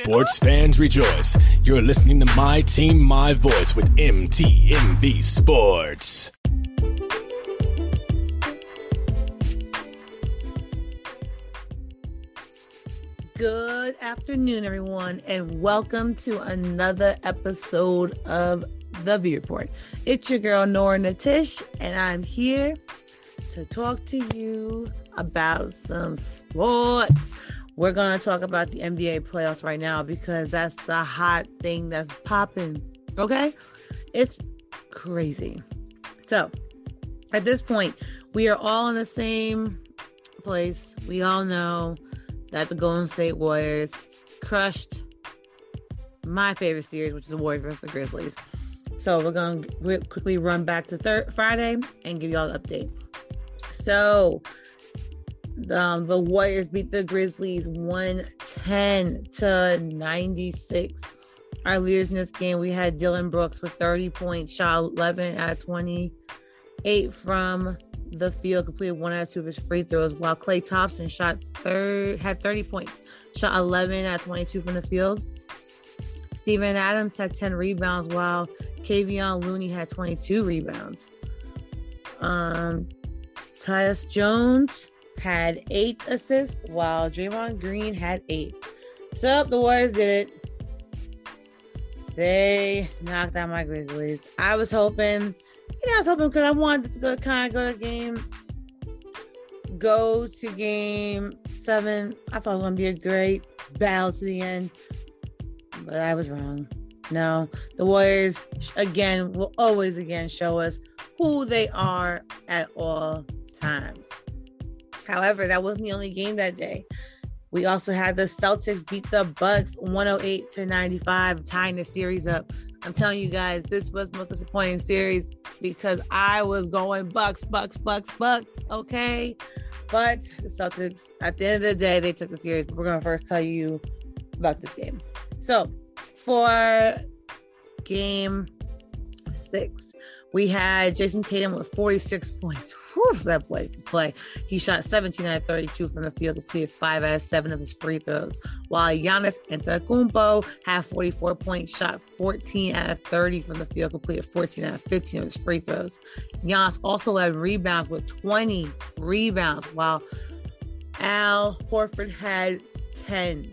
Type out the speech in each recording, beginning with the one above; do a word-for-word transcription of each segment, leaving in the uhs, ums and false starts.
Sports fans rejoice. You're listening to My Team, My Voice with M T M V Sports. Good afternoon, everyone, and welcome to another episode of The V Report. It's your girl, Nora Natish, and I'm here to talk to you about some sports. We're going to talk about the N B A playoffs right now because that's the hot thing that's popping, okay? It's crazy. So, at this point, we are all in the same place. We all know that the Golden State Warriors crushed my favorite series, which is the Warriors versus the Grizzlies. So, we're going to quickly run back to thir- Friday and give you all an update. So, Um, the Warriors beat the Grizzlies one ten to ninety-six. Our leaders in this game, we had Dylan Brooks with thirty points, shot eleven out of twenty, eight from the field, completed one out of two of his free throws, while Klay Thompson shot third, had thirty points, shot eleven out of twenty-two from the field. Steven Adams had ten rebounds, while Kevon Looney had twenty-two rebounds. Um, Tyus Jones had eight assists, while Draymond Green had eight. So the Warriors did it. They knocked out my Grizzlies. I was hoping, you know, I was hoping because I wanted to go kind of go to game, go to game seven. I thought it was going to be a great battle to the end, but I was wrong. No, the Warriors again will always again show us who they are at all times. However, that wasn't the only game that day. We also had the Celtics beat the Bucks one oh eight to ninety-five, tying the series up. I'm telling you guys, this was the most disappointing series because I was going Bucks, Bucks, Bucks, Bucks, okay? But the Celtics, at the end of the day, they took the series. We're going to first tell you about this game. So, for game six, we had Jason Tatum with forty-six points. Whew, that boy can play. He shot seventeen out of thirty-two from the field, completed five out of seven of his free throws, while Giannis Antetokounmpo had forty-four points, shot fourteen out of thirty from the field, completed fourteen out of fifteen of his free throws. Giannis also had rebounds with twenty rebounds, while Al Horford had ten.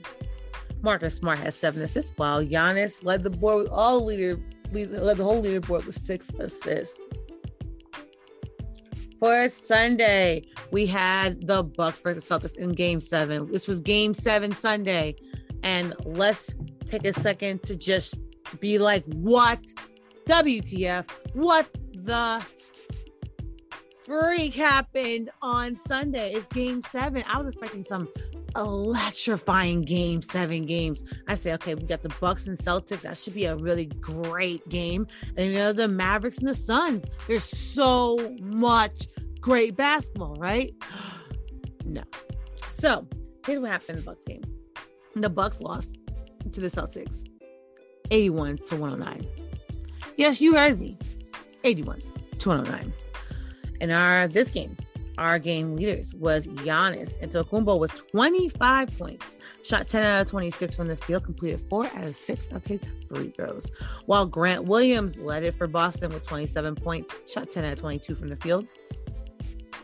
Marcus Smart had seven assists, while Giannis led the board with all leader. Led the whole leaderboard with six assists. For Sunday, we had the Bucks versus Celtics in Game Seven. This was Game Seven Sunday, and let's take a second to just be like, "What? W T F? What the freak happened on Sunday?" It's Game Seven. I was expecting some electrifying game seven games. I say, okay, we got the Bucks and Celtics. That should be a really great game. And you know, the Mavericks and the Suns. There's so much great basketball, right? No. So here's what happened in the Bucks game. The Bucks lost to the Celtics, eighty-one to one oh nine. Yes, you heard me, eighty-one to one oh nine. And our this game. Our game leaders was Giannis Antetokounmpo with twenty-five points, shot ten out of twenty-six from the field, completed four out of six of his free throws, while Grant Williams led it for Boston with twenty-seven points, shot ten out of twenty-two from the field.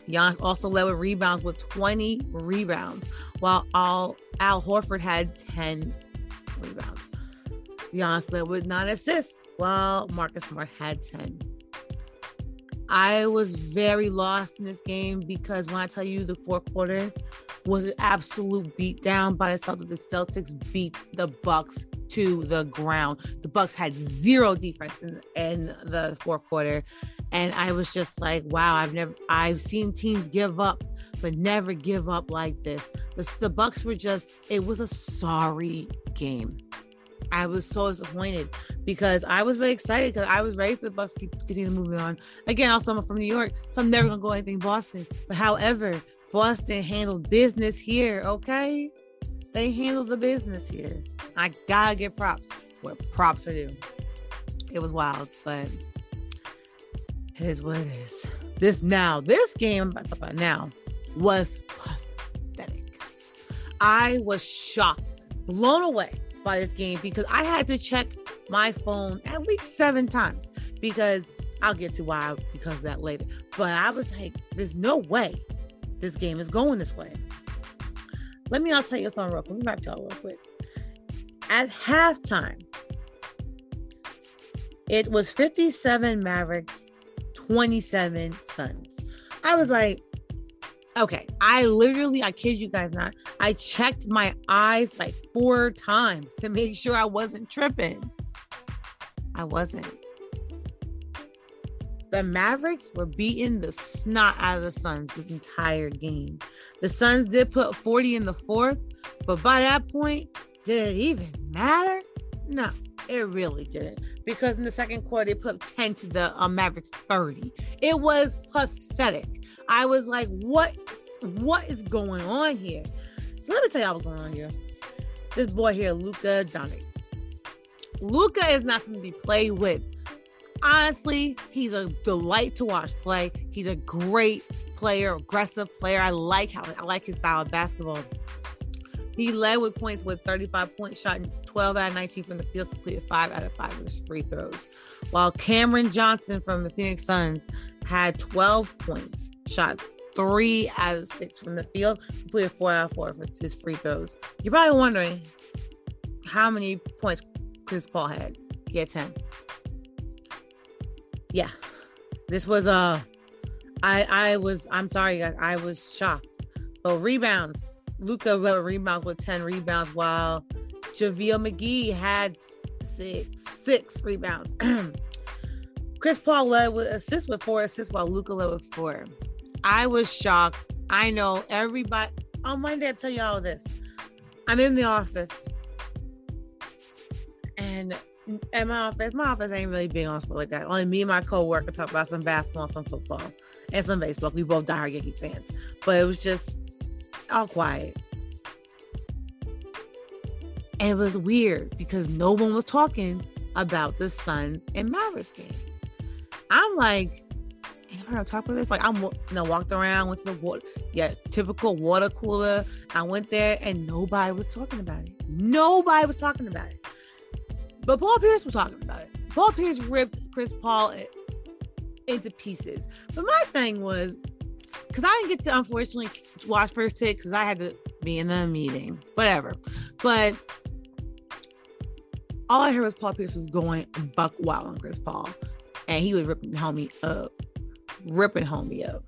Giannis also led with rebounds with twenty rebounds, while Al, Al Horford had ten rebounds. Giannis led with nine assists, while Marcus Smart had ten. I was very lost in this game because when I tell you the fourth quarter was an absolute beatdown by the Celtics, the Celtics beat the Bucks to the ground. The Bucks had zero defense in, in the fourth quarter, and I was just like, "Wow, I've never I've seen teams give up, but never give up like this." The, the Bucks were just it was a sorry game. I was so disappointed because I was very excited because I was ready for the Bucks to continue moving on. Again, also I'm from New York, so I'm never going to go anything Boston. But however, Boston handled business here, okay? They handled the business here. I got to give props where props are due. It was wild, but it is what it is. This now, this game I'm about to talk about now was pathetic. I was shocked, blown away by this game because I had to check my phone at least seven times because I'll get to why because of that later. But I was like, there's no way this game is going this way. Let me, I'll tell you something real quick. Let me back to y'all real quick. At halftime, it was fifty-seven Mavericks, twenty-seven Suns. I was like, okay, I literally, I kid you guys not, I checked my eyes like four times to make sure I wasn't tripping. I wasn't. The Mavericks were beating the snot out of the Suns this entire game. The Suns did put forty in the fourth, but by that point, did it even matter? No, it really didn't. Because in the second quarter, they put ten to the uh, Mavericks thirty. It was pathetic. I was like, what, what is going on here? So let me tell y'all what's going on here. This boy here, Luca Dončić. Luca is not something to be played with. Honestly, he's a delight to watch play. He's a great player, aggressive player. I like how I like his style of basketball. He led with points with thirty-five points, shot twelve out of nineteen from the field, completed five out of five of his free throws. While Cameron Johnson from the Phoenix Suns had twelve points, shot three out of six from the field, completed four out of four for his free throws. You're probably wondering how many points Chris Paul had. He had ten. Yeah, this was uh, I I was I'm sorry guys, I was shocked. But rebounds, Luca rebounds with ten rebounds, while JaVale McGee had six six rebounds. Chris Paul led with assists with four assists, while Luca led with four. I was shocked. I know everybody. On Monday, I tell you all this. I'm in the office, and. At my office, my office ain't really big on sport like that. Only me and my coworker talk about some basketball, some football, and some baseball. We both diehard Yankees fans, but it was just all quiet. And it was weird because no one was talking about the Suns and Mavericks game. I'm like, anybody gonna talk about this? Like, I'm, you know, walked around, went to the water, yeah, typical water cooler. I went there and nobody was talking about it. Nobody was talking about it. But Paul Pierce was talking about it. Paul Pierce ripped Chris Paul into pieces. But my thing was, because I didn't get to, unfortunately, watch First Take because I had to be in the meeting. Whatever. But all I heard was Paul Pierce was going buck wild on Chris Paul. And he was ripping homie up. Ripping homie up.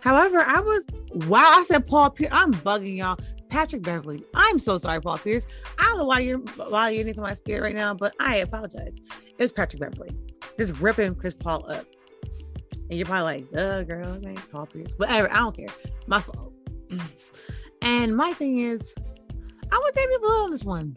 However, I was, wow, I said Paul Pierce. I'm bugging y'all. Patrick Beverley. I'm so sorry, Paul Pierce. I don't know why you're why you're into my spirit right now, but I apologize. It was Patrick Beverley just ripping Chris Paul up, and you're probably like, "Duh, girl, it ain't Paul Pierce." Whatever, I don't care. My fault. And my thing is, I want David Blue on this one.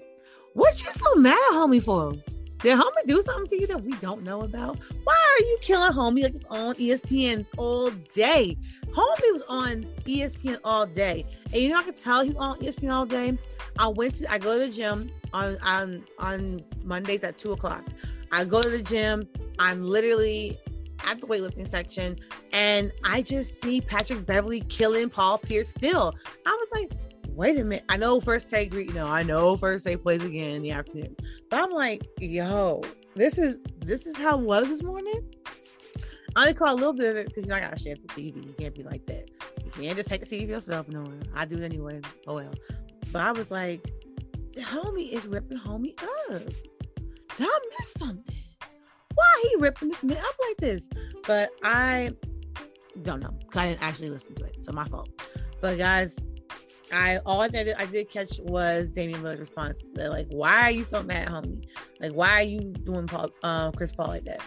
What you so mad at homie for? Did homie do something to you that we don't know about? Why are you killing homie like it's on E S P N all day? Homie was on E S P N all day. And you know, I could tell he was on E S P N all day. I went to, I go to the gym on, on, on Mondays at two o'clock. I go to the gym. I'm literally at the weightlifting section. And I just see Patrick Beverley killing Paul Pierce still. I was like, wait a minute. I know First Take, you know, I know First Take plays again in the afternoon. But I'm like, yo, this is this is how it was this morning. I only caught a little bit of it because, you know, I gotta share the T V. You can't be like that. You can't just take the T V yourself. No, I do it anyway. Oh well. But I was like, homie is ripping homie up. Did I miss something? Why he ripping this man up like this? But I don't know because I didn't actually listen to it. So my fault. But guys, I all I did, I did catch was Damian Lillard's response. They're like, why are you so mad, homie? Like, why are you doing Paul, uh, Chris Paul like that?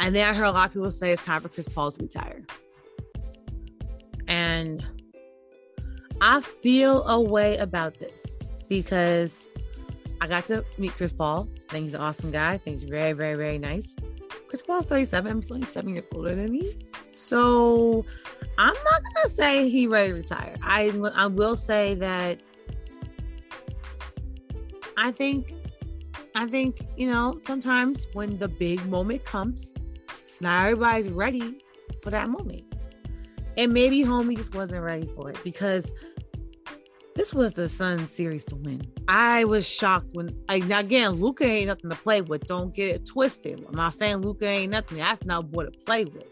And then I heard a lot of people say it's time for Chris Paul to retire. And I feel a way about this because I got to meet Chris Paul. I think he's an awesome guy. I think he's very, very, very nice. Chris Paul's thirty-seven. I'm only seven years older than me. So I'm not going to say he ready to retire. I, I will say that I think, I think, you know, sometimes when the big moment comes, not everybody's ready for that moment. And maybe homie just wasn't ready for it because this was the Suns series to win. I was shocked when, again, Luca ain't nothing to play with. Don't get it twisted. I'm not saying Luca ain't nothing. That's not what to play with.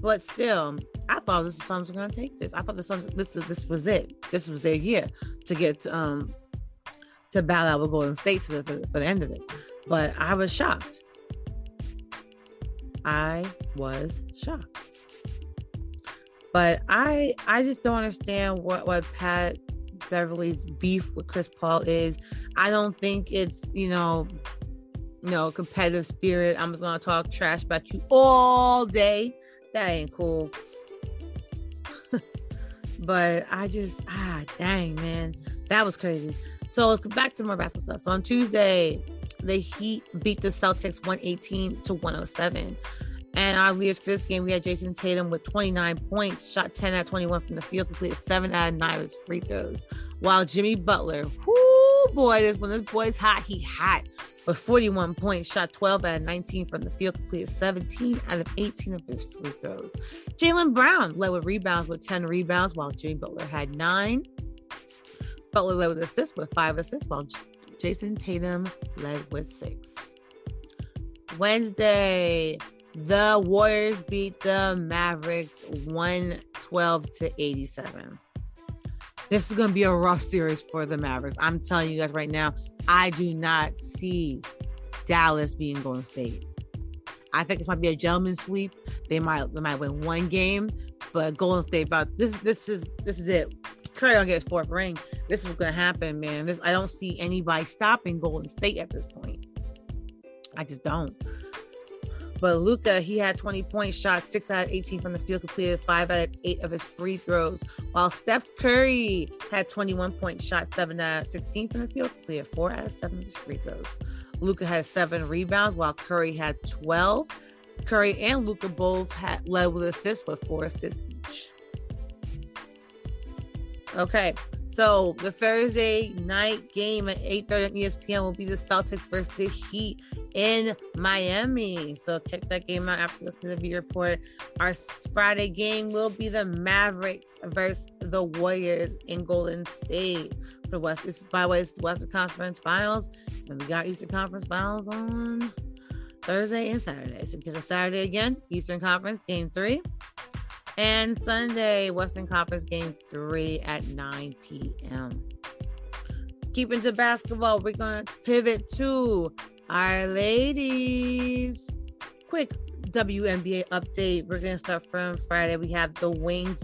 But still, I thought the Suns were going to take this. I thought the Suns, this, this was it. This was their year to get um, to battle out with Golden State for the, for the end of it. But I was shocked. I was shocked. But I I just don't understand what, what Pat Beverley's beef with Chris Paul is. I don't think it's, you know, you know, competitive spirit. I'm just going to talk trash about you all day. That ain't cool. But I just, ah, dang, man. That was crazy. So let's go back to more basketball stuff. So on Tuesday, the Heat beat the Celtics one eighteen to one oh seven. And our leaders for this game, we had Jason Tatum with twenty-nine points, shot ten out of twenty-one from the field, completed seven out of nine of his free throws. While Jimmy Butler, whoo boy, this, when this boy's hot, he hot. With forty-one points, shot twelve out of nineteen from the field, completed seventeen out of eighteen of his free throws. Jaylen Brown led with rebounds with ten rebounds, while Jimmy Butler had nine. Butler led with assists with five assists, while J- Jason Tatum led with six. Wednesday, the Warriors beat the Mavericks one twelve to eighty-seven. This is going to be a rough series for the Mavericks. I'm telling you guys right now, I do not see Dallas being Golden State. I think this might be a gentleman's sweep. They might they might win one game, but Golden State about this this is this is it. Curry gonna get his fourth ring. This is what's gonna happen, man. This I don't see anybody stopping Golden State at this point. I just don't. But Luca, he had twenty points, shot six out of eighteen from the field, completed five out of eight of his free throws. While Steph Curry had twenty-one points, shot seven out of sixteen from the field, completed four out of seven of his free throws. Luca had seven rebounds, while Curry had twelve. Curry and Luca both had led with assists with four assists each. Okay, so the Thursday night game at eight thirty on E S P N will be the Celtics versus the Heat in Miami. So check that game out after listening to the video report. Our Friday game will be the Mavericks versus the Warriors in Golden State. For the West, it's, by the way, it's the Western Conference Finals. And we got Eastern Conference Finals on Thursday and Saturday. So because it's Saturday again, Eastern Conference Game three. And Sunday, Western Conference Game three at nine p.m. Keeping to basketball, we're going to pivot to our ladies. Quick W N B A update. We're going to start from Friday. We have the Wings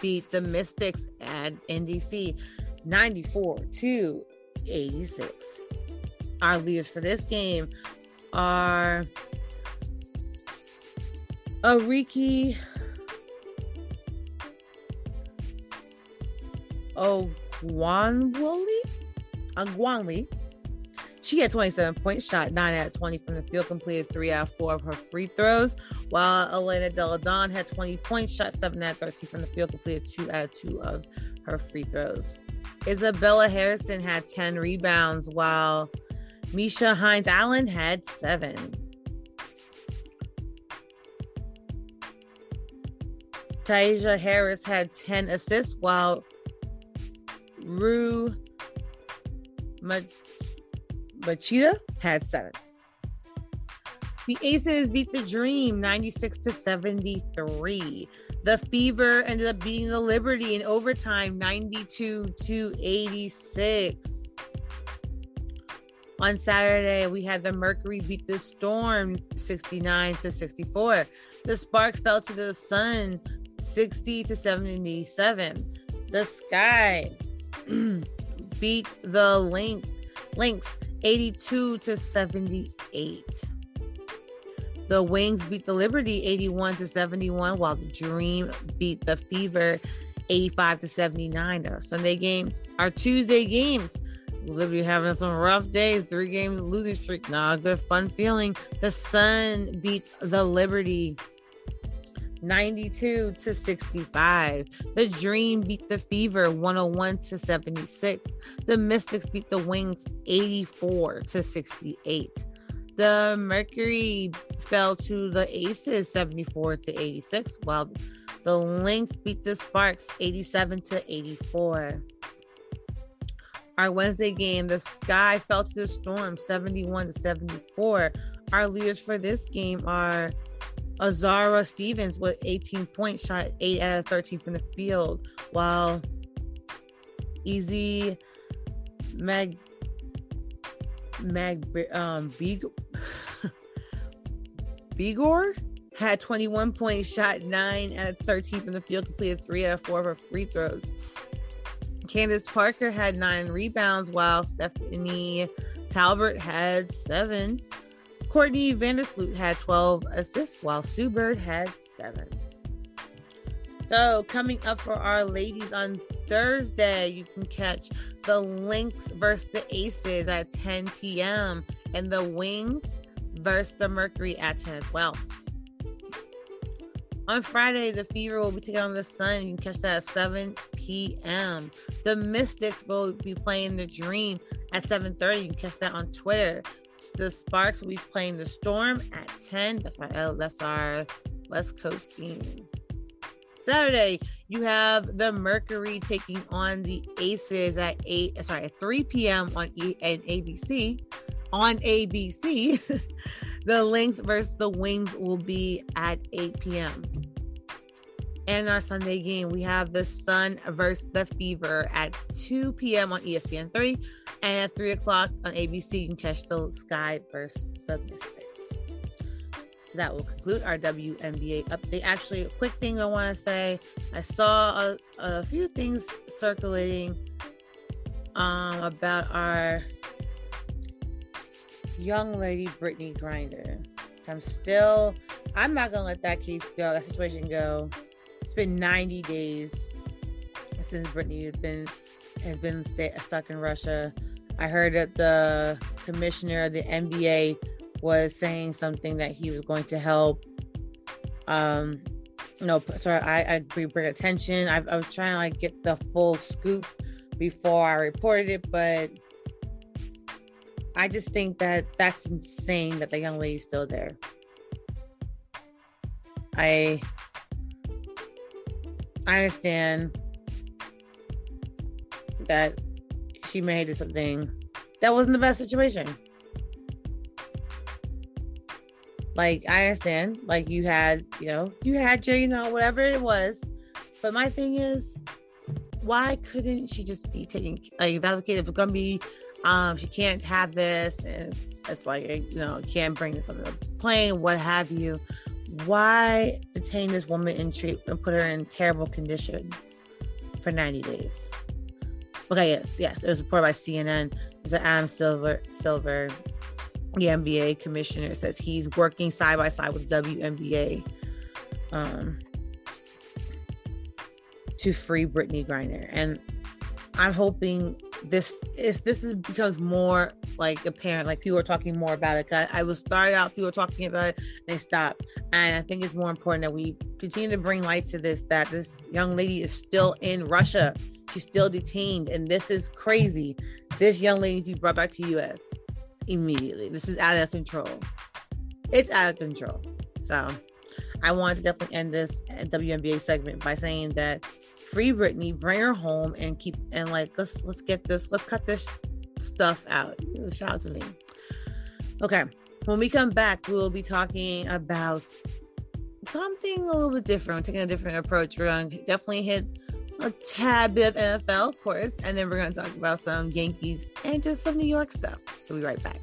beat the Mystics at N D C ninety-four to eighty-six. Our leaders for this game are Ariki Ogwanwoli, Ogwanwoli. She had twenty-seven points, shot nine out of twenty from the field, completed three out of four of her free throws, while Elena Deladon had twenty points, shot seven out of thirteen from the field, completed two out of two of her free throws. Isabella Harrison had ten rebounds, while Misha Hines-Allen had seven. Taisha Harris had ten assists, while Rue Machida had seven. The Aces beat the Dream ninety-six to seventy-three. The Fever ended up beating the Liberty in overtime ninety-two to eighty-six. On Saturday, we had the Mercury beat the Storm sixty-nine to sixty-four. The Sparks fell to the Sun sixty to seventy-seven. The Sky beat the Lynx, Lynx eighty-two to seventy-eight. The Wings beat the Liberty eighty-one to seventy-one, while the Dream beat the Fever eighty-five to seventy-nine. Our Sunday games, our Tuesday games. Liberty having some rough days, three games losing streak. Nah, good fun feeling. The Sun beat the Liberty ninety-two to sixty-five. The Dream beat the Fever one oh one to seventy-six. The Mystics beat the Wings eighty-four to sixty-eight. The Mercury fell to the Aces seventy-four to eighty-six, while the Lynx beat the Sparks eighty-seven to eighty-four. Our Wednesday game, the Sky fell to the Storm seventy-one to seventy-four. Our leaders for this game are Azara Stevens with eighteen points, shot eight out of thirteen from the field, while Easy Mag Mag um Big Bigor had twenty-one points, shot nine out of thirteen from the field, completed three out of four of her free throws. Candace Parker had nine rebounds, while Stephanie Talbert had seven. Courtney Vandersloot had twelve assists, while Sue Bird had seven. So coming up for our ladies on Thursday, you can catch the Lynx versus the Aces at ten p.m. and the Wings versus the Mercury at ten as well. On Friday, the Fever will be taking on the Sun. You can catch that at seven p.m. The Mystics will be playing the Dream at seven thirty. You can catch that on Twitter. The Sparks will be playing the Storm at ten. That's our, that's our West Coast team. Saturday, you have the Mercury taking on the Aces at eight, sorry, at three p.m. on e- and ABC. On A B C, the Lynx versus the Wings will be at eight p.m. And our Sunday game, we have the Sun versus the Fever at two p.m. on E S P N three, and at three o'clock on A B C, you can catch the Sky versus the Mystics. So that will conclude our W N B A update. Actually, a quick thing I want to say, I saw a, a few things circulating um, about our young lady Brittany Griner. I'm still, I'm not gonna let that case go, that situation go. It's been ninety days since Brittany has been has been st- stuck in Russia. I heard that the commissioner of the N B A was saying something that he was going to help. Um, no, sorry, I, I bring attention. I, I was trying to like get the full scoop before I reported it, but I just think that that's insane that the young lady's still there. I I understand that she made something that wasn't the best situation. Like, I understand, like you had, you know, you had your, you know, whatever it was. But my thing is, why couldn't she just be taken, like, evaluated if it's going to be Um, she can't have this, and it's like, you know, can't bring this on the plane, what have you. Why detain this woman and treat and put her in terrible condition for ninety days? Okay, yes, yes, it was reported by C N N. It's like Adam Silver, Silver, the N B A commissioner, says he's working side by side with W N B A um, to free Brittany Griner, and I'm hoping this is this is becomes more like apparent, like people are talking more about it. I, I was started out, people were talking about it, they stopped. And I think it's more important that we continue to bring light to this, that this young lady is still in Russia. She's still detained, and this is crazy. This young lady needs to be brought back to U S immediately. This is out of control. It's out of control. So I wanted to definitely end this W N B A segment by saying that free Brittany, bring her home, and keep and like let's let's get this, let's cut this stuff out. Shout out to me. Okay, when we come back, we will be talking about something a little bit different. We're taking a different approach. We're gonna definitely hit a tad bit of N F L, of course, and then we're gonna talk about some Yankees and just some New York stuff. We'll be right back.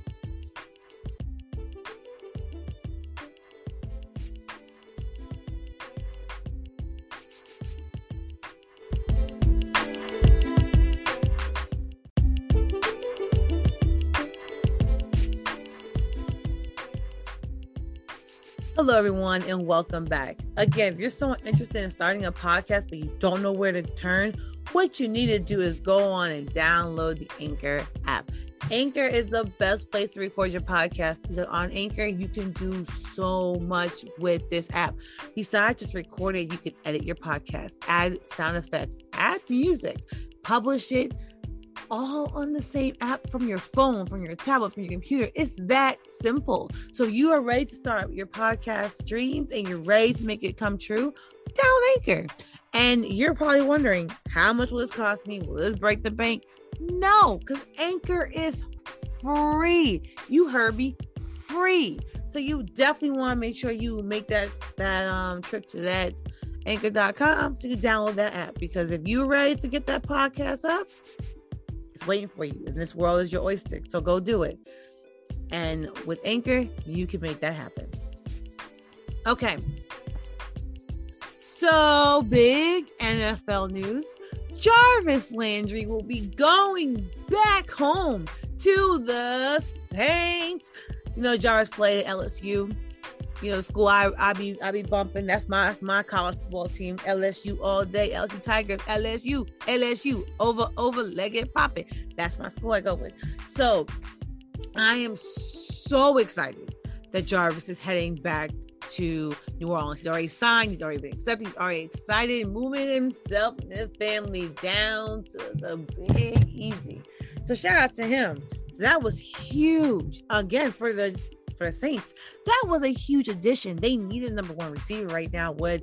Hello, everyone, and welcome back. Again, if you're someone interested in starting a podcast, but you don't know where to turn, what you need to do is go on and download the Anchor app. Anchor is the best place to record your podcast, because on Anchor, you can do so much with this app. Besides just recording, you can edit your podcast, add sound effects, add music, publish it, all on the same app from your phone, from your tablet, from your computer. It's that simple. So if you are ready to start up your podcast dreams and you're ready to make it come true, download Anchor. And you're probably wondering, how much will this cost me? Will this break the bank? No, because Anchor is free. You heard me, free. So you definitely want to make sure you make that that um trip to that anchor dot com so you download that app, because if you're ready to get that podcast up, it's waiting for you, and this world is your oyster. So go do it. And with Anchor, you can make that happen. Okay. So big N F L news. Jarvis Landry will be going back home to the Saints. You know, Jarvis played at L S U. You know, the school I I be I be bumping. That's my my college football team. L S U all day. L S U Tigers. L S U. L S U. Over over legged popping. That's my school I go with. So I am so excited that Jarvis is heading back to New Orleans. He's already signed. He's already been accepted. He's already excited, moving himself and his family down to the Big Easy. So shout out to him. So that was huge. Again, for the for the Saints, that was a huge addition. They needed a number one receiver right now with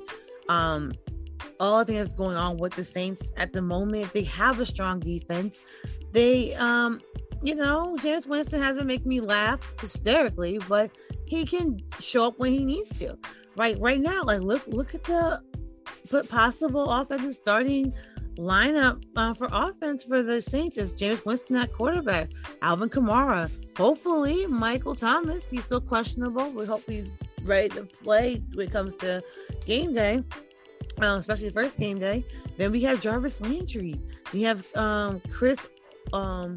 um, all the things that's going on with the Saints at the moment. They have a strong defense. They, um, you know, Jameis Winston has been making me laugh hysterically, but he can show up when he needs to. Right, right now, like look, look at the possible offensive starting lineup uh, for offense for the Saints is Jameis Winston at quarterback, Alvin Kamara, hopefully Michael Thomas. He's still questionable. We hope he's ready to play when it comes to game day, um, especially first game day. Then we have Jarvis Landry. We have um, Chris um,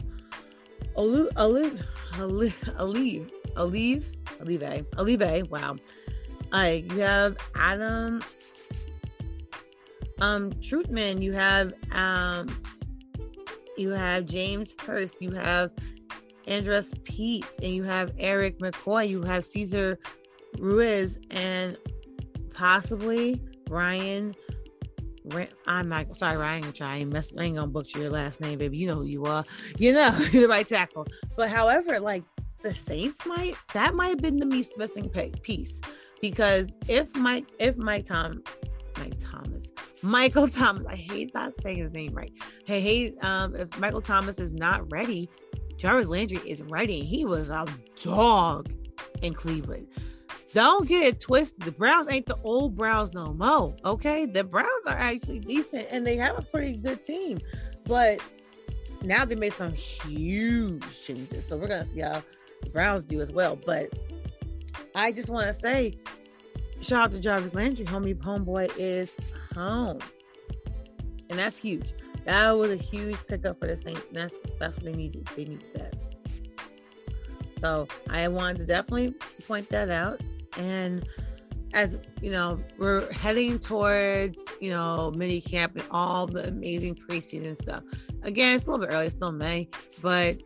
Olu Olu Olu Olive, Olive, Olive, wow. Uh, you have Adam um, Troutman. You have um, you have James Hurst. You have Andres Pete, and you have Eric McCoy. You have Cesar Ruiz, and possibly Ryan. I'm not sorry, Ryan. I'm trying to mess. I ain't gonna book your last name, baby. You know who you are. You know you're the right tackle. But however, like, the Saints might, that might have been the least missing piece, because if Mike, if Mike Tom, Mike Thomas, Michael Thomas, I hate not saying his name right. Hey, hey, um, if Michael Thomas is not ready, Jarvis Landry is ready. He was a dog in Cleveland. Don't get it twisted. The Browns ain't the old Browns no more. Okay, the Browns are actually decent and they have a pretty good team, but now they made some huge changes. So we're gonna see how the Browns do as well. But I just want to say, shout out to Jarvis Landry. Homie, homeboy is home. And that's huge. That was a huge pickup for the Saints. And that's, that's what they needed. They needed that. So I wanted to definitely point that out. And as, you know, we're heading towards, you know, mini camp and all the amazing preseason stuff. Again, it's a little bit early. It's still May. But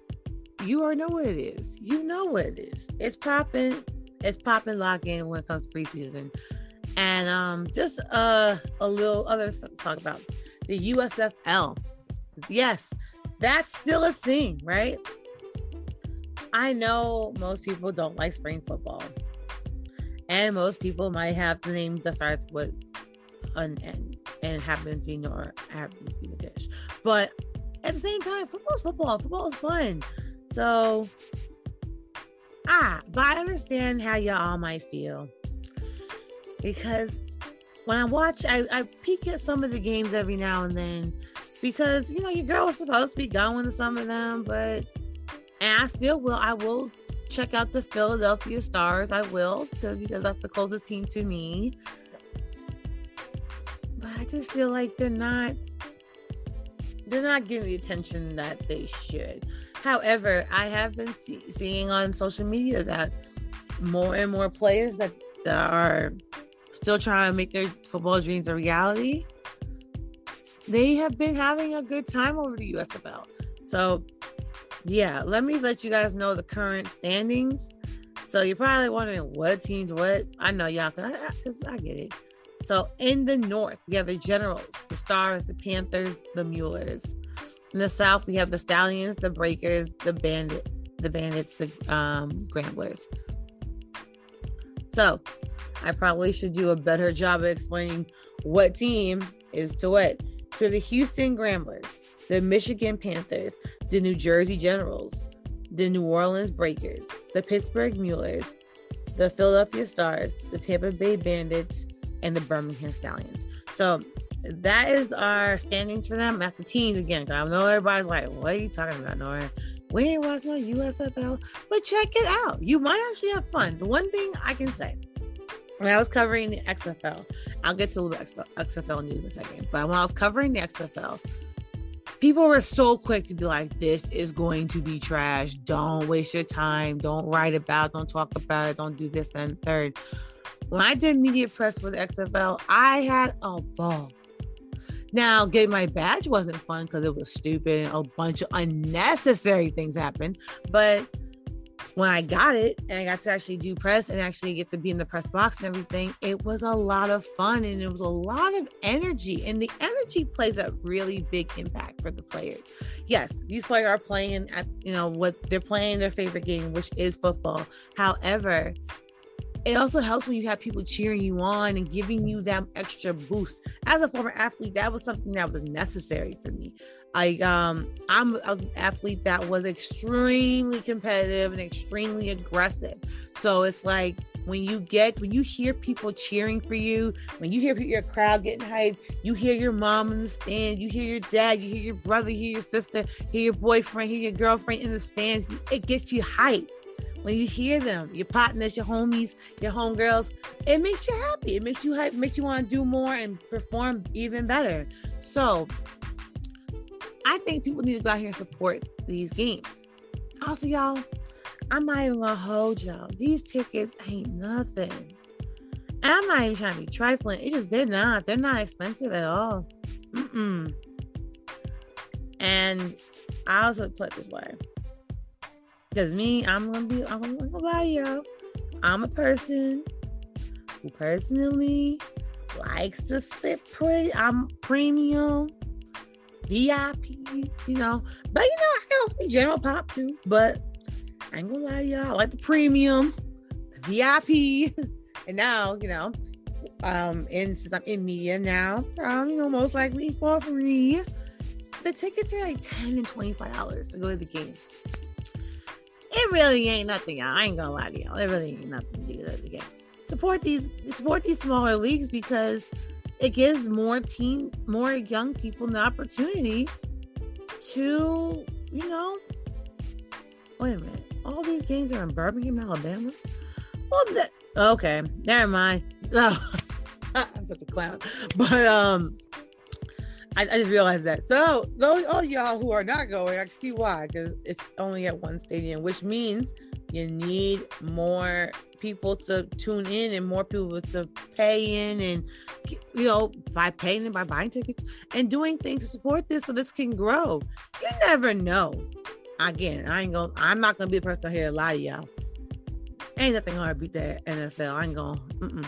you already know what it is. You know what it is. It's popping. It's popping, lock in when it comes to preseason. And um, just uh, a little other stuff to talk about. The U S F L. Yes, that's still a thing, right? I know most people don't like spring football. And most people might have the name that starts with an N and happens to be nor happens to be the dish. But at the same time, football's football. Football is fun. So, ah, but I understand how y'all might feel, because when I watch, I, I peek at some of the games every now and then, because, you know, your girl was supposed to be going to some of them, but, and I still will, I will check out the Philadelphia Stars. I will, because that's the closest team to me. But I just feel like they're not, they're not getting the attention that they should. However, I have been see- seeing on social media that more and more players that, that are still trying to make their football dreams a reality, they have been having a good time over the U S F L. So, yeah, let me let you guys know the current standings. So you're probably wondering what teams what. I know y'all, because I, I, I get it. So in the North, we have the Generals, the Stars, the Panthers, the Muelers. In the South, we have the Stallions, the Breakers, the Bandit, the Bandits, the um, Gramblers. So I probably should do a better job of explaining what team is to what. So the Houston Gramblers, the Michigan Panthers, the New Jersey Generals, the New Orleans Breakers, the Pittsburgh Steelers, the Philadelphia Stars, the Tampa Bay Bandits, and the Birmingham Stallions. So that is our standings for them. That's the teams again. I know everybody's like, what are you talking about, Nora? We ain't watching no U S F L. But check it out. You might actually have fun. The one thing I can say, when I was covering the X F L, I'll get to a little bit of X F L news in a second, but when I was covering the X F L, people were so quick to be like, this is going to be trash. Don't waste your time. Don't write about it. Don't talk about it. Don't do this and third. When I did media press for the X F L, I had a ball. Now, getting my badge wasn't fun because it was stupid and a bunch of unnecessary things happened. But when I got it and I got to actually do press and actually get to be in the press box and everything, it was a lot of fun and it was a lot of energy. And the energy plays a really big impact for the players. Yes, these players are playing at, you know, what they're playing their favorite game, which is football. However, it also helps when you have people cheering you on and giving you that extra boost. As a former athlete, that was something that was necessary for me. Like, um, I'm, I was an athlete that was extremely competitive and extremely aggressive. So it's like when you get, when you hear people cheering for you, when you hear your crowd getting hyped, you hear your mom in the stand, you hear your dad, you hear your brother, you hear your sister, hear your boyfriend, hear your girlfriend in the stands, it gets you hyped. When you hear them, your partners, your homies, your homegirls, it makes you happy. It makes you hype, makes you want to do more and perform even better. So I think people need to go out here and support these games. Also, y'all, I'm not even going to hold y'all. These tickets ain't nothing. And I'm not even trying to be trifling. It's just they're not. They're not expensive at all. Mm-mm. And I also put it this way. Because me, I'm gonna be, I'm gonna lie, y'all. I'm a person who personally likes to sit pretty. I'm premium, V I P, you know. But you know, I can also be general pop too. But I ain't gonna lie, y'all. I like the premium, the V I P, and now, you know, um, and since I'm in media now, um, you know, most likely for free. The tickets are like ten and twenty-five dollars to go to the game. It really ain't nothing, y'all. I ain't gonna lie to y'all. It really ain't nothing to do with the game. Support these, support these smaller leagues because it gives more teen, more young people the opportunity to, you know. Wait a minute. All these games are in Birmingham, Alabama. Well, that okay. Never mind. Oh, I'm such a clown. But um, I, I just realized that. So those all y'all who are not going, I can see why, because it's only at one stadium, which means you need more people to tune in and more people to pay in, and you know, by paying and by buying tickets and doing things to support this so this can grow. You never know. Again, I ain't gonna. I'm not gonna be the person here to lie to y'all. Ain't nothing hard to beat that N F L. I ain't gonna. Mm-mm.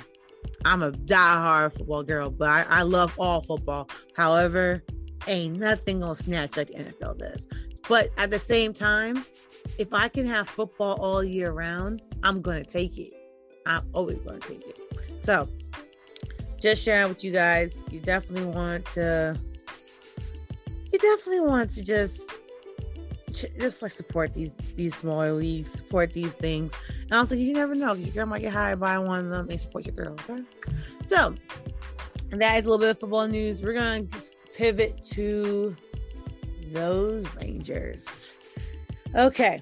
I'm a diehard football girl, but I, I love all football. However, ain't nothing gonna snatch like the N F L does. But at the same time, if I can have football all year round, I'm gonna take it. I'm always gonna take it. So, just sharing with you guys, you definitely want to, you definitely want to just, just like support these these smaller leagues, support these things. And also, you never know, your girl might get hired by one of them and support your girl, okay? So, that is a little bit of football news. We're going to pivot to those Rangers. Okay.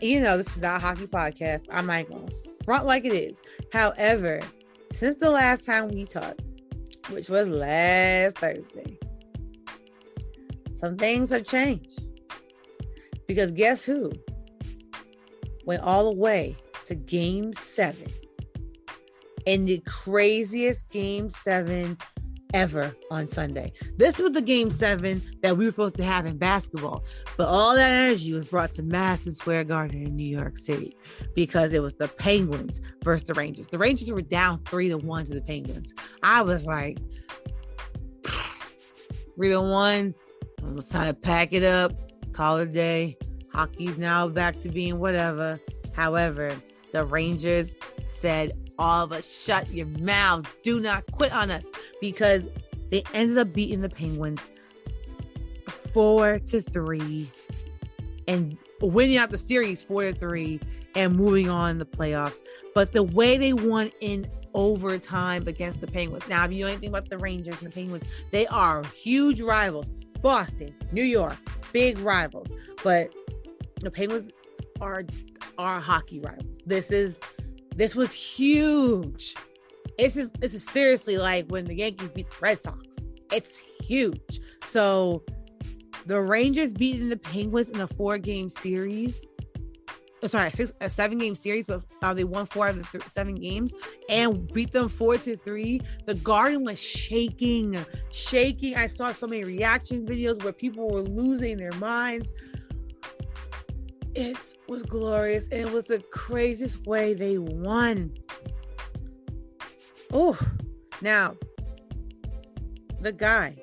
You know, this is not a hockey podcast. I'm not going to front like it is. However, since the last time we talked, which was last Thursday, some things have changed. Because guess who went all the way to game seven in the craziest game seven ever on Sunday. This was the game seven that we were supposed to have in basketball, but all that energy was brought to Madison Square Garden in New York City because it was the Penguins versus the Rangers. The Rangers were down three to one to the Penguins. I was like, three to one. It was time to pack it up, call it a day. Hockey's now back to being whatever. However, the Rangers said, all of us, shut your mouths. Do not quit on us. Because they ended up beating the Penguins four to three and winning out the series four to three and moving on in the playoffs. But the way they won in overtime against the Penguins. Now, if you know anything about the Rangers and the Penguins, they are huge rivals. Boston, New York, big rivals. But the Penguins are are hockey rivals. This is this was huge. This is this is seriously like when the Yankees beat the Red Sox. It's huge. So the Rangers beating the Penguins in a four-game series. Oh, sorry, a, six, a seven-game series, but uh, they won four out of the th- seven games and beat them four to three. The Garden was shaking, shaking. I saw so many reaction videos where people were losing their minds. It was glorious, and it was the craziest way they won. Oh, now the guy.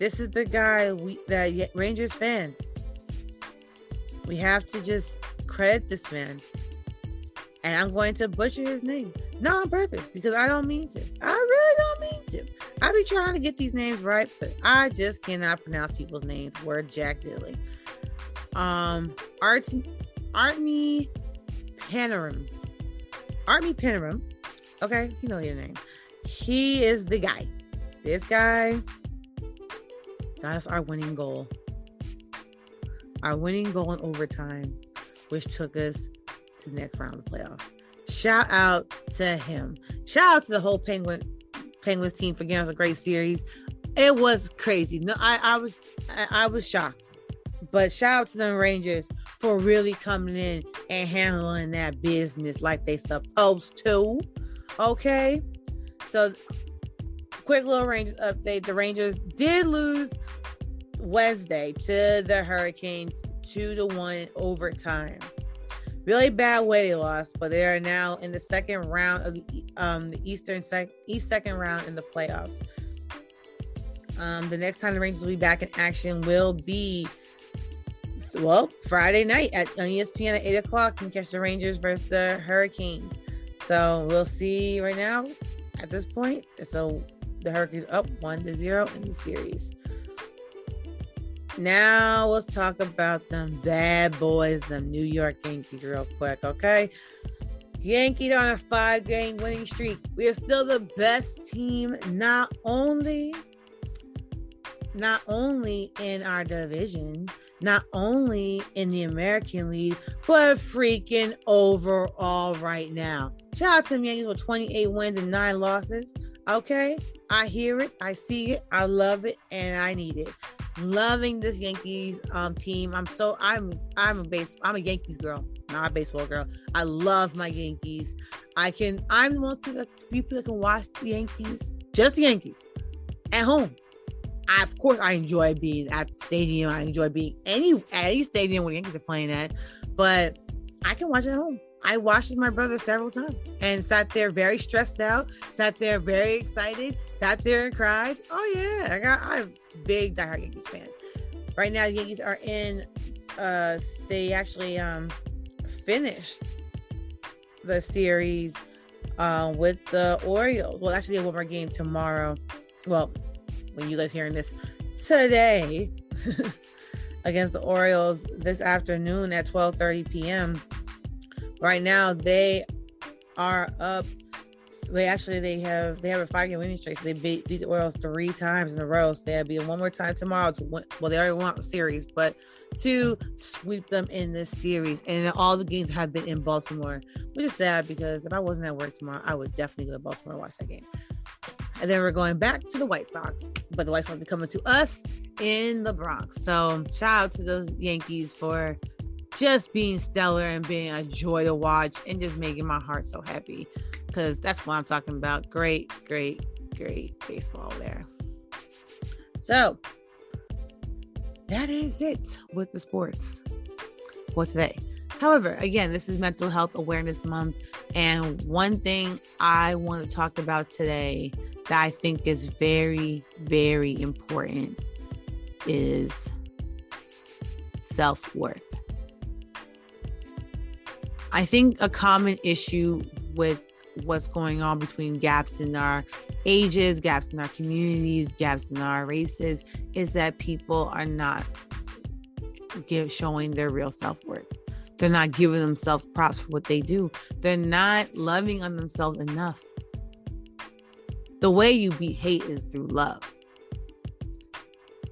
This is the guy we, the Rangers fans. We have to just credit this man. And I'm going to butcher his name. Not on purpose, because I don't mean to. I really don't mean to. I be trying to get these names right, but I just cannot pronounce people's names. Word Jack Dilly. Um, Art, Artemi Panarin. Artemi Panarin. Okay, you know your name. He is the guy. This guy. That's our winning goal. Our winning goal in overtime, which took us to the next round of the playoffs. Shout out to him. Shout out to the whole Penguin Penguins team for giving us a great series. It was crazy. No, I, I was I, I was shocked. But shout out to the Rangers for really coming in and handling that business like they supposed to. Okay. So quick little Rangers update. The Rangers did lose Wednesday to the Hurricanes two to one overtime. Really bad way they lost, but they are now in the second round of the, um, the Eastern sec- East second round in the playoffs. Um, the next time the Rangers will be back in action will be well Friday night at on E S P N at eight o'clock. You can catch the Rangers versus the Hurricanes. So we'll see. Right now, at this point, so the Hurricanes up one to zero in the series. Now let's talk about them bad boys, them New York Yankees real quick, okay? Yankees on a five-game winning streak. We are still the best team, not only, not only in our division, not only in the American League, but freaking overall right now. Shout out to the Yankees with twenty-eight wins and nine losses, okay? I hear it, I see it, I love it, and I need it. Loving this Yankees um, team. I'm so I'm I'm a base I'm a Yankees girl, not a baseball girl. I love my Yankees. I can I'm one of the few people that can watch the Yankees, just the Yankees, at home. I, of course, I enjoy being at the stadium. I enjoy being any at any stadium where the Yankees are playing at, but I can watch it at home. I watched with my brother several times and sat there very stressed out, sat there very excited, sat there and cried. Oh yeah, I got I'm a big diehard Yankees fan. Right now, the Yankees are in. Uh, they actually um, finished the series uh, with the Orioles. Well, actually, they have one more game tomorrow. Well, when you guys are hearing this today, against the Orioles this afternoon at twelve thirty p.m. Right now, they are up. They actually they have they have a five-game winning streak. So they beat, beat the Orioles three times in a row. So they'll be one more time tomorrow. To win, well, they already won the series, but to sweep them in this series. And all the games have been in Baltimore, which is sad because if I wasn't at work tomorrow, I would definitely go to Baltimore and watch that game. And then we're going back to the White Sox, but the White Sox will be coming to us in the Bronx. So shout out to those Yankees for just being stellar and being a joy to watch and just making my heart so happy, because that's what I'm talking about. Great, great, great baseball there. So that is it with the sports for today. However, again, this is Mental Health Awareness Month. And one thing I want to talk about today that I think is very, very important is self-worth. I think a common issue with what's going on between gaps in our ages, gaps in our communities, gaps in our races, is that people are not give, showing their real self-worth. They're not giving themselves props for what they do. They're not loving on themselves enough. The way you beat hate is through love.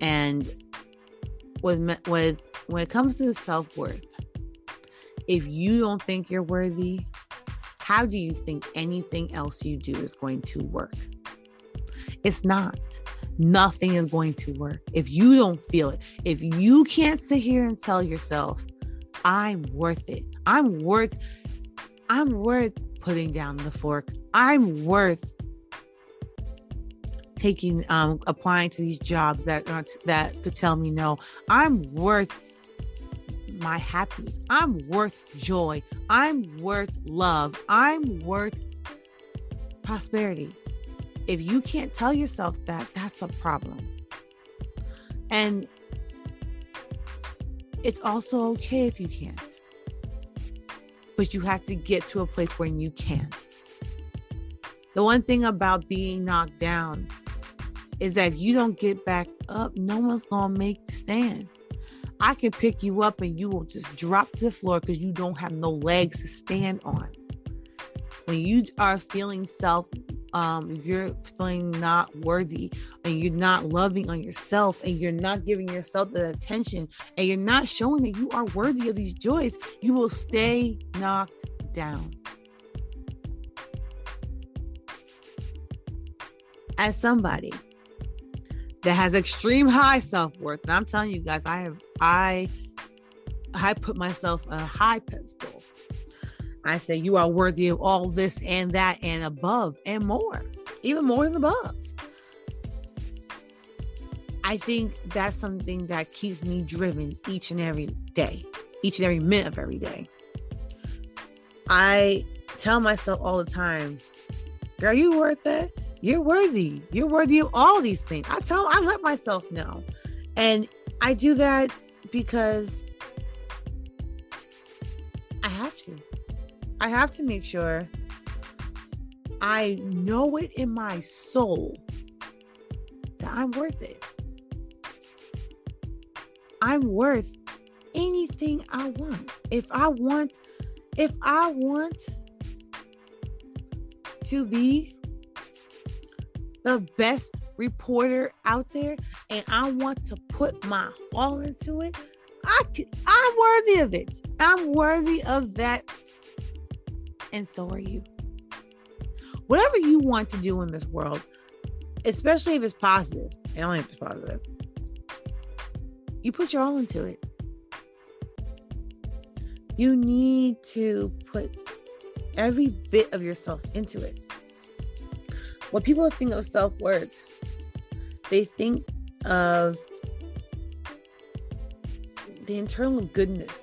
And with, with when it comes to self-worth, if you don't think you're worthy, how do you think anything else you do is going to work? It's not. Nothing is going to work if you don't feel it. If you can't sit here and tell yourself, I'm worth it. I'm worth, I'm worth putting down the fork. I'm worth taking, um, applying to these jobs that aren't, that could tell me no. I'm worth my happiness. I'm worth joy. I'm worth love. I'm worth prosperity. If you can't tell yourself that, that's a problem. And it's also okay if you can't. But you have to get to a place where you can. The one thing about being knocked down is that if you don't get back up, no one's going to make you stand. I can pick you up and you will just drop to the floor because you don't have no legs to stand on. When you are feeling self, um, you're feeling not worthy and you're not loving on yourself and you're not giving yourself the attention and you're not showing that you are worthy of these joys, you will stay knocked down. As somebody that has extreme high self-worth, and I'm telling you guys, I have, I, I put myself on a high pedestal. I say you are worthy of all this and that and above and more, even more than above. I think that's something that keeps me driven each and every day, each and every minute of every day. I tell myself all the time, girl, you worth it. You're worthy. You're worthy of all these things. I tell, I let myself know. And I do that because I have to. I have to make sure I know it in my soul that I'm worth it. I'm worth anything I want. If I want, if I want to be the best reporter out there and I want to put my all into it, I can, I'm worthy of it. I'm worthy of that. And so are you. Whatever you want to do in this world, especially if it's positive, and only if it's positive, you put your all into it. You need to put every bit of yourself into it. When people think of self-worth, they think of the internal goodness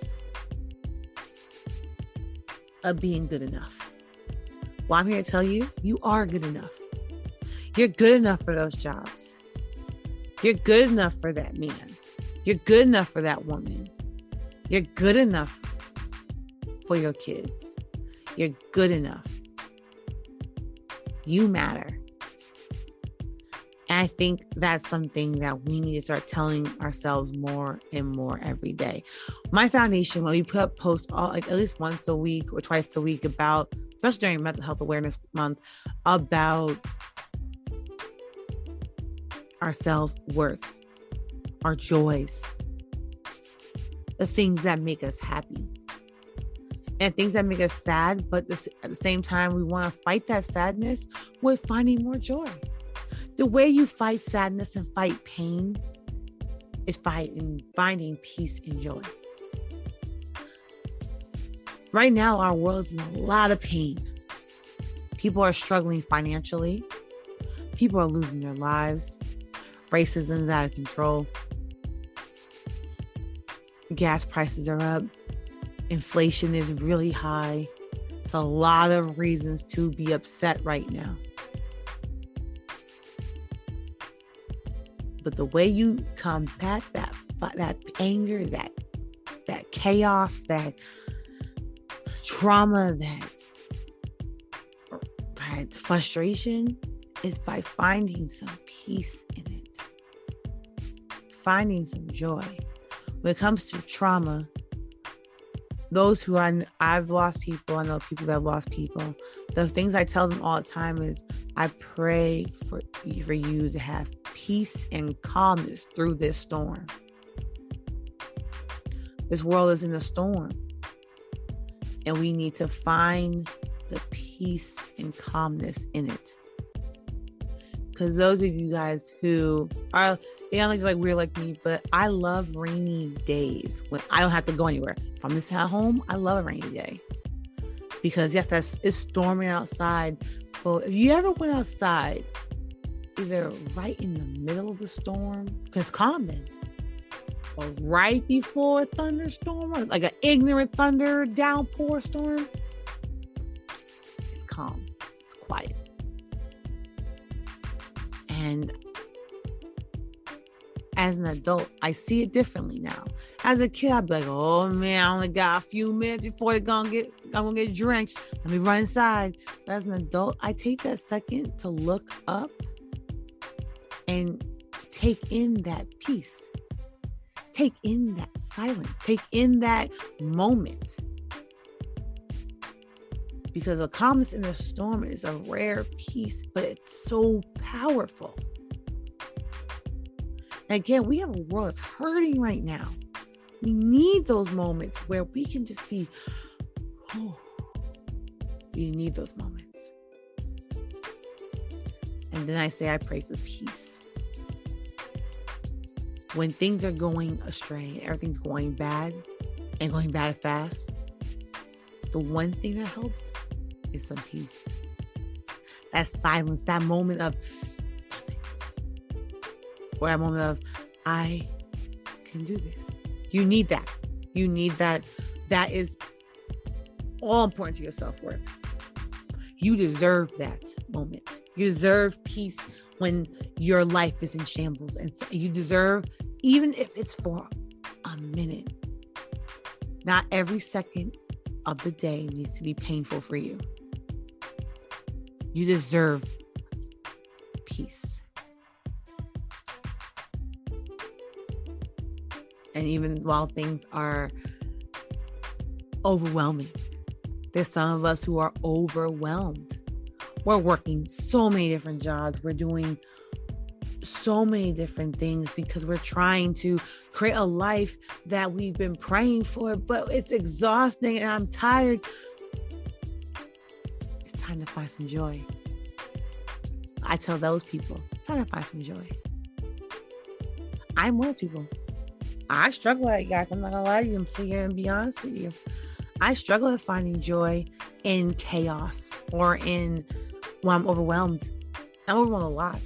of being good enough. Well, I'm here to tell you, you are good enough. You're good enough for those jobs. You're good enough for that man. You're good enough for that woman. You're good enough for your kids. You're good enough. You matter. And I think that's something that we need to start telling ourselves more and more every day. My foundation, when we put up posts all, like at least once a week or twice a week about, especially during Mental Health Awareness Month, about our self-worth, our joys, the things that make us happy. And things that make us sad, but this, at the same time, we want to fight that sadness with finding more joy. The way you fight sadness and fight pain is fighting, finding peace and joy. Right now, our world is in a lot of pain. People are struggling financially. People are losing their lives. Racism is out of control. Gas prices are up. Inflation is really high. It's a lot of reasons to be upset right now. But the way you combat that, that anger, that, that chaos, that trauma, that, that frustration is by finding some peace in it. Finding some joy. when it comes to trauma, those who I, I've lost people, I know people that have lost people, the things I tell them all the time is, I pray for, for you to have peace and calmness through this storm. This world is in a storm, and we need to find the peace and calmness in it. Because those of you guys who are, yeah, like, like weird like me, but I love rainy days when I don't have to go anywhere. If I'm just at home, I love a rainy day. Because yes, that's it's storming outside. But if you ever went outside, either right in the middle of the storm, because it's calm then, or right before a thunderstorm, or like an ignorant thunder downpour storm, it's calm, it's quiet. And as an adult, I see it differently now. As a kid, I'd be like, oh man, I only got a few minutes before they're gonna get, I'm gonna get drenched. Let me run inside. But as an adult, I take that second to look up and take in that peace. Take in that silence. Take in that moment. Because a calmness in the storm is a rare peace, but it's so powerful. And again, we have a world that's hurting right now. We need those moments where we can just be, oh, we need those moments. And then I say, I pray for peace. When things are going astray, everything's going bad and going bad fast, the one thing that helps is some peace. That silence, that moment of nothing. Or that moment of, I can do this. You need that. You need that. That is all important to your self-worth. You deserve that moment. You deserve peace when your life is in shambles. And you deserve, even if it's for a minute, not every second of the day needs to be painful for you. You deserve peace. And even while things are overwhelming, there's some of us who are overwhelmed. We're working so many different jobs. We're doing so many different things because we're trying to create a life that we've been praying for, but it's exhausting and I'm tired. It's time to find some joy. I tell those people, it's time to find some joy. I'm one of those people. I struggle with it, guys. I'm not gonna lie to you. I'm sitting here and be honest with you. I struggle with finding joy in chaos or in when I'm overwhelmed. I'm overwhelmed a lot.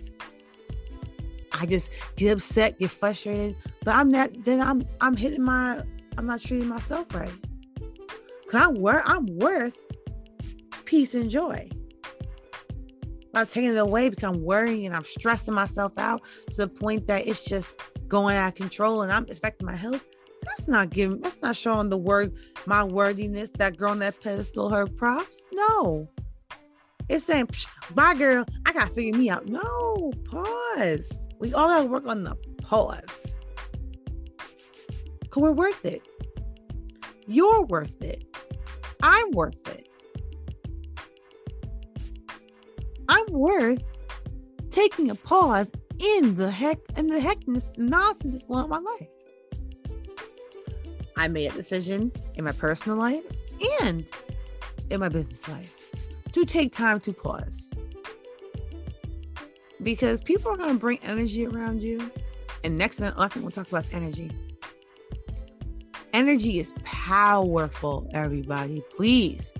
I just get upset, get frustrated, but I'm not, then I'm, I'm hitting my, I'm not treating myself right. Cause I'm worth, I'm worth peace and joy. I'm taking it away because I'm worrying and I'm stressing myself out to the point that it's just going out of control and I'm affecting my health. That's not giving, that's not showing the word, my worthiness, that girl on that pedestal, her props. No. It's saying, bye girl, I gotta figure me out. No, pause. We all gotta work on the pause. Cause we're worth it. You're worth it. I'm worth it. I'm worth taking a pause in the heck and the heckness nonsense that's going on in my life. I made a decision in my personal life and in my business life to take time to pause. Because people are going to bring energy around you. And next thing we'll talk about is energy. Energy is powerful, everybody. Please,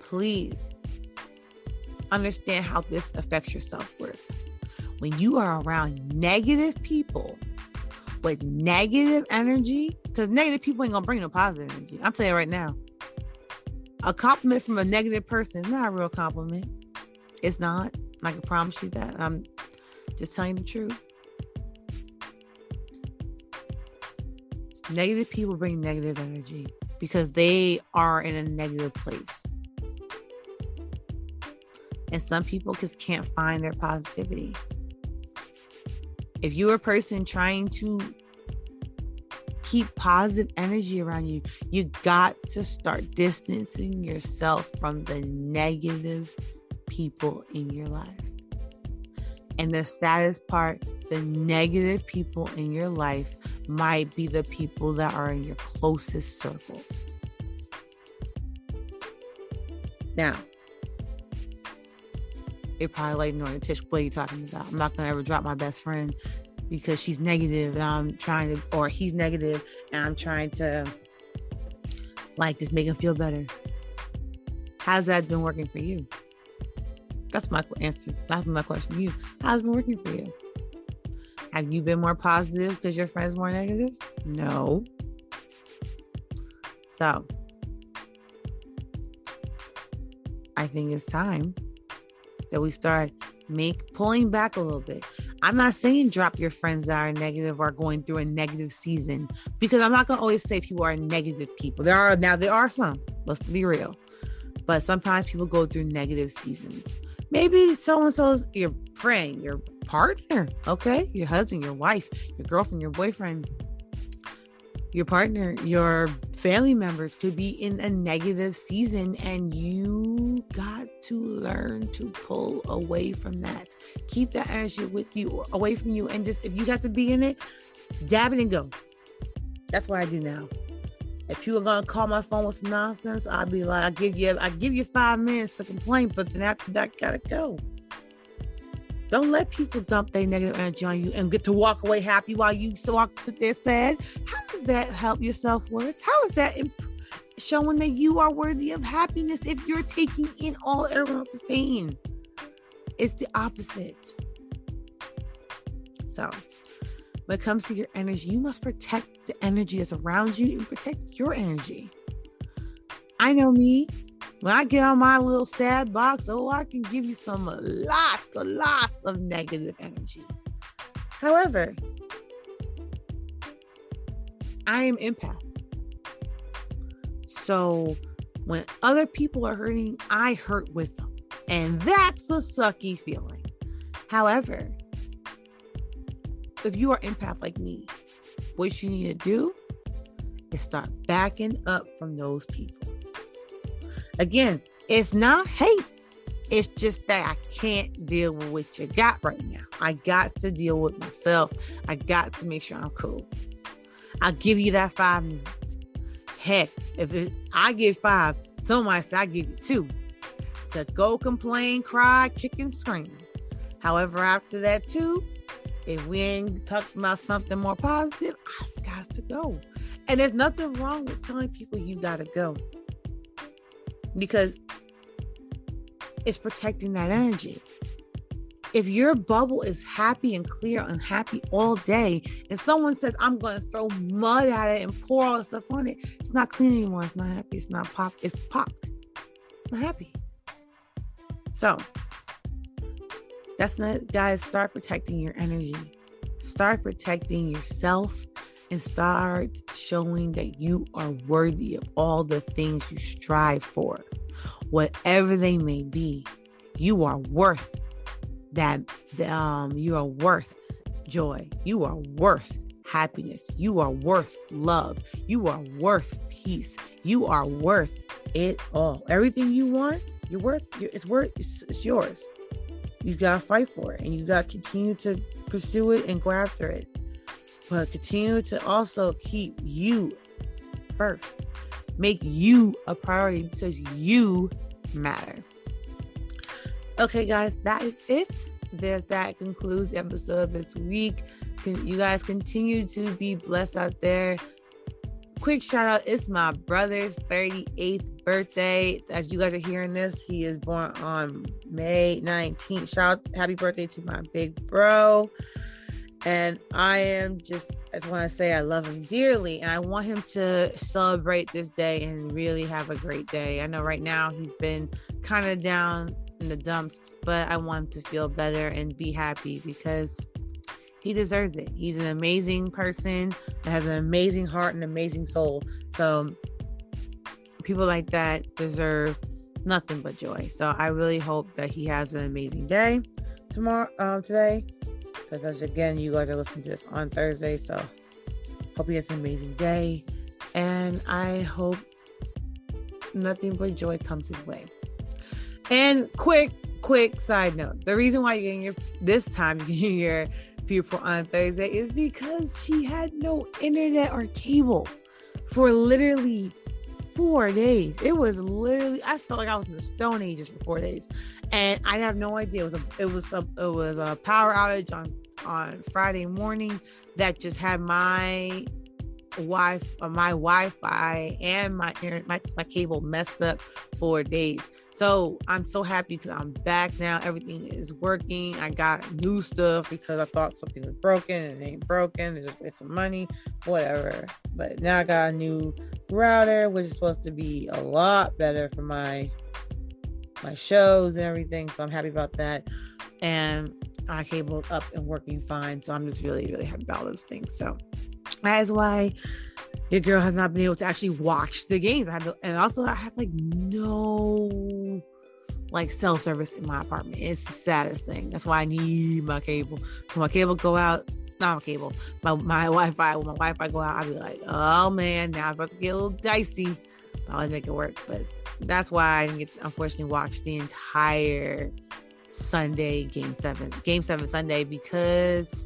please understand how this affects your self-worth. When you are around negative people with negative energy, because negative people ain't going to bring no positive energy. I'm telling you right now. A compliment from a negative person is not a real compliment. It's not. I can promise you that. I'm just telling you the truth. Negative people bring negative energy because they are in a negative place. And some people just can't find their positivity. If you're a person trying to keep positive energy around you. You got to start distancing yourself from the negative people in your life. And the saddest part, the negative people in your life might be the people that are in your closest circle. Now, you're probably like, no, Tish, what are you talking about? I'm not going to ever drop my best friend because she's negative and I'm trying to, or he's negative and I'm trying to, like, just make him feel better. How's that been working for you? That's my answer. That's my question to you. How's it been working for you? Have you been more positive because your friend's more negative? No. So, I think it's time that we start make pulling back a little bit. I'm not saying drop your friends that are negative or going through a negative season, because I'm not going to always say people are negative people. There are, now there are some, let's be real. But sometimes people go through negative seasons. Maybe so-and-so's your friend, your partner, okay? Your husband, your wife, your girlfriend, your boyfriend, your partner, your family members could be in a negative season, and you got to learn to pull away from that. Keep that energy with you, away from you, and just, if you got to be in it, dab it and go. That's what I do now. If you are gonna call my phone with some nonsense, I'll be like, I give you, I give you five minutes to complain, but then after that, gotta go. Don't let people dump their negative energy on you and get to walk away happy while you sit there sad. How does that help your self-worth? How is that imp- showing that you are worthy of happiness if you're taking in all everyone else's pain? It's the opposite. So, when it comes to your energy, you must protect the energy that's around you and protect your energy. I know me. When I get on my little sad box, oh, I can give you some lots, lots of negative energy. However, I am empath. So when other people are hurting, I hurt with them. And that's a sucky feeling. However, if you are empath like me, what you need to do is start backing up from those people. Again, it's not hate. It's just that I can't deal with what you got right now. I got to deal with myself. I got to make sure I'm cool. I'll give you that five minutes. Heck, if it, I get five, somebody said I give you two. To go complain, cry, kick, and scream. However, after that two, if we ain't talking about something more positive, I just got to go. And there's nothing wrong with telling people you got to go, because it's protecting that energy. If your bubble is happy and clear and happy all day, and someone says, I'm going to throw mud at it and pour all the stuff on it, it's not clean anymore. It's not happy. It's not popped. It's popped. It's not happy. So, that's not, guys, start protecting your energy. Start protecting yourself and start showing that you are worthy of all the things you strive for. Whatever they may be, you are worth that. Um, you are worth joy. You are worth happiness. You are worth love. You are worth peace. You are worth it all. Everything you want, you're worth, it's worth, it's, it's yours. You gotta fight for it, and you gotta continue to pursue it and go after it. But continue to also keep you first. Make you a priority, because you matter. Okay, guys, that is it. That, that concludes the episode this week. You guys continue to be blessed out there. Quick shout out, it's my brother's thirty-eighth birthday. As you guys are hearing this, he is born on May nineteenth. Shout out, happy birthday to my big bro. And I am just, I just want to say I love him dearly. And I want him to celebrate this day and really have a great day. I know right now he's been kind of down in the dumps, but I want him to feel better and be happy, because he deserves it. He's an amazing person that has an amazing heart and amazing soul. So people like that deserve nothing but joy. So I really hope that he has an amazing day tomorrow, um, today. Because again, you guys are listening to this on Thursday. So Hope you guys have an amazing day. And I hope nothing but joy comes his way. And quick, quick side note. The reason why you're getting your, this time you're getting your people on Thursday is because she had no internet or cable for literally four days. It was literally, I felt like I was in the Stone Ages for four days. And I have no idea. It was a, it was a, it was a power outage on, on Friday morning that just had my Wi uh, my Wi-Fi and my internet, my, my cable messed up for days. So I'm so happy because I'm back now. Everything is working. I got new stuff because I thought something was broken and it ain't broken. It's just wasting money, whatever. But now I got a new router, which is supposed to be a lot better for my my shows and everything. So I'm happy about that. And my cable's up and working fine. So I'm just really, really happy about those things. So that is why your girl has not been able to actually watch the games. I have to, and also I have like no like cell service in my apartment. It's the saddest thing. That's why I need my cable. So my cable go out, not my cable, my, my Wi-Fi. When my Wi-Fi go out, I'll be like, oh man, now it's about to get a little dicey. I'll always make it work. But that's why I didn't get to, unfortunately, watch the entire Sunday game seven, game seven Sunday because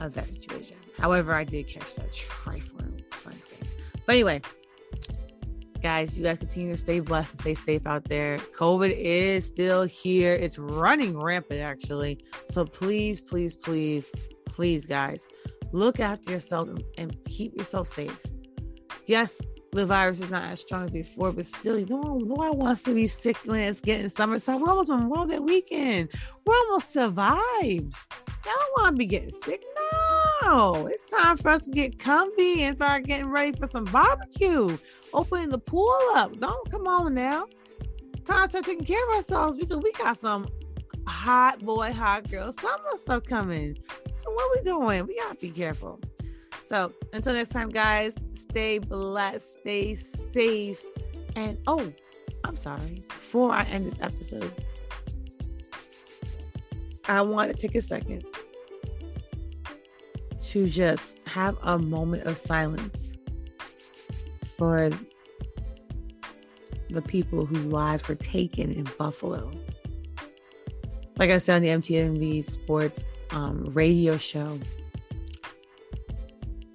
of that situation. However, I did catch that trifling Suns game. But anyway, guys, you guys continue to stay blessed and stay safe out there. COVID is still here. It's running rampant, actually. So please, please, please, please, guys, look after yourself and keep yourself safe. Yes, the virus is not as strong as before, but still, you know, no one wants to be sick when it's getting summertime. We're almost Memorial Day weekend. We're almost to vibes. I don't want to be getting sick. No, it's time for us to get comfy and start getting ready for some barbecue. Opening the pool up. Don't come on now. Time to start taking care of ourselves because we got some hot boy, hot girl summer stuff coming. So what we doing? We gotta be careful. So until next time, guys, stay blessed, stay safe, and oh, I'm sorry. Before I end this episode, I want to take a second to just have a moment of silence for the people whose lives were taken in Buffalo. Like I said on the M T V Sports um, radio show,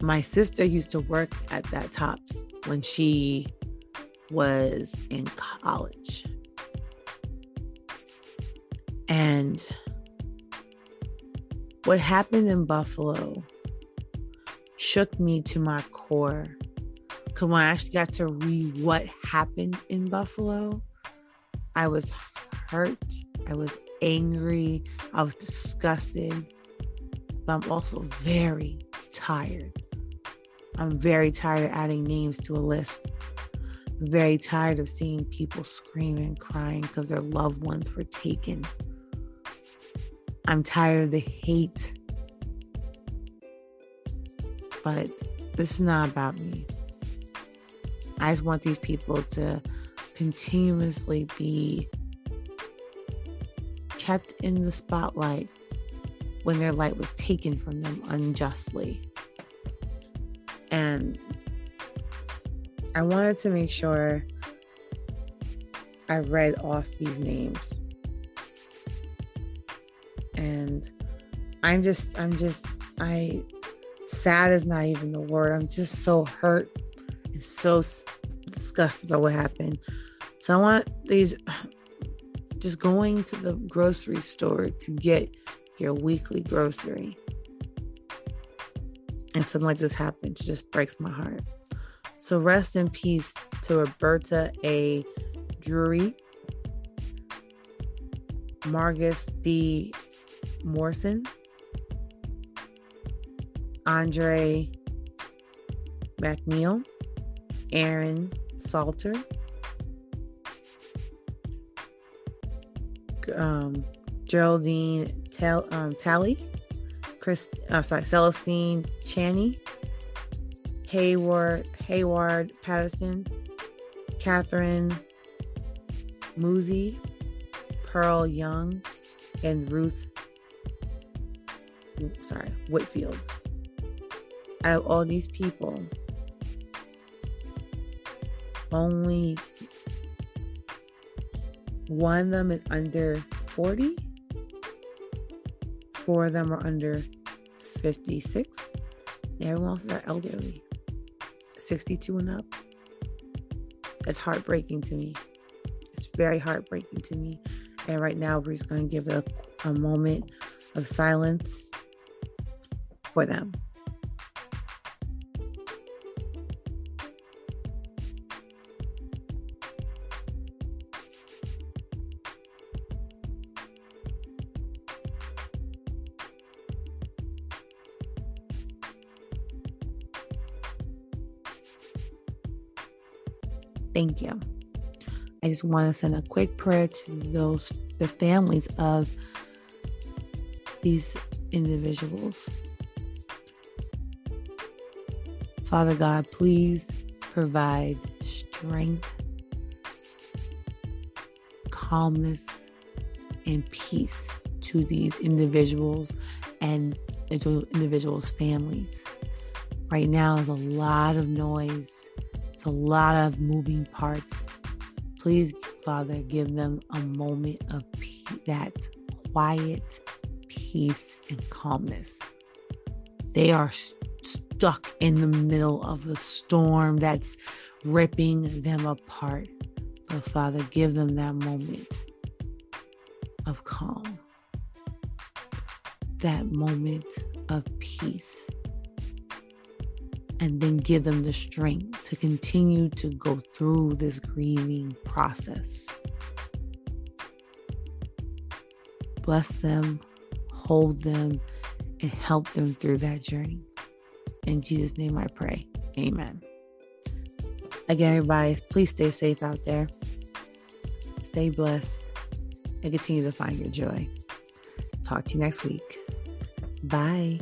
my sister used to work at that Tops when she was in college. And what happened in Buffalo shook me to my core. Because when I actually got to read what happened in Buffalo, I was hurt. I was angry. I was disgusted. But I'm also very tired. I'm very tired of adding names to a list. I'm very tired of seeing people screaming, crying because their loved ones were taken. I'm tired of the hate. But this is not about me. I just want these people to continuously be kept in the spotlight when their light was taken from them unjustly. And I wanted to make sure I read off these names. And I'm just, I'm just, I... sad is not even the word. I'm just so hurt and so disgusted by what happened. So I want these, just going to the grocery store to get your weekly grocery. And something like this happens, just breaks my heart. So rest in peace to Roberta A. Drury, Margus D. Morrison, Andre McNeil, Aaron Salter, um, Geraldine Tal- um, Talley, Chris, uh, sorry, Celestine Chaney, Hayward Hayward Patterson, Catherine Muzi, Pearl Young, and Ruth, sorry, Whitfield. out of all these people, only one of them is under forty, four of them are under fifty-six, and everyone else is our elderly, sixty-two and up. It's heartbreaking to me. It's very heartbreaking to me. And right now, we're just going to give it a, a moment of silence for them. Thank you. I just want to send a quick prayer to those, the families of these individuals. Father God, please provide strength, calmness, and peace to these individuals and individuals' families. Right now, there's a lot of noise. It's a lot of moving parts. Please, Father, give them a moment of pe- that quiet peace and calmness. They are st- stuck in the middle of a storm that's ripping them apart. But Father, give them that moment of calm, that moment of peace. And then give them the strength to continue to go through this grieving process. Bless them, hold them, and help them through that journey. In Jesus' name I pray. Amen. Again, everybody, please stay safe out there. Stay blessed and continue to find your joy. Talk to you next week. Bye.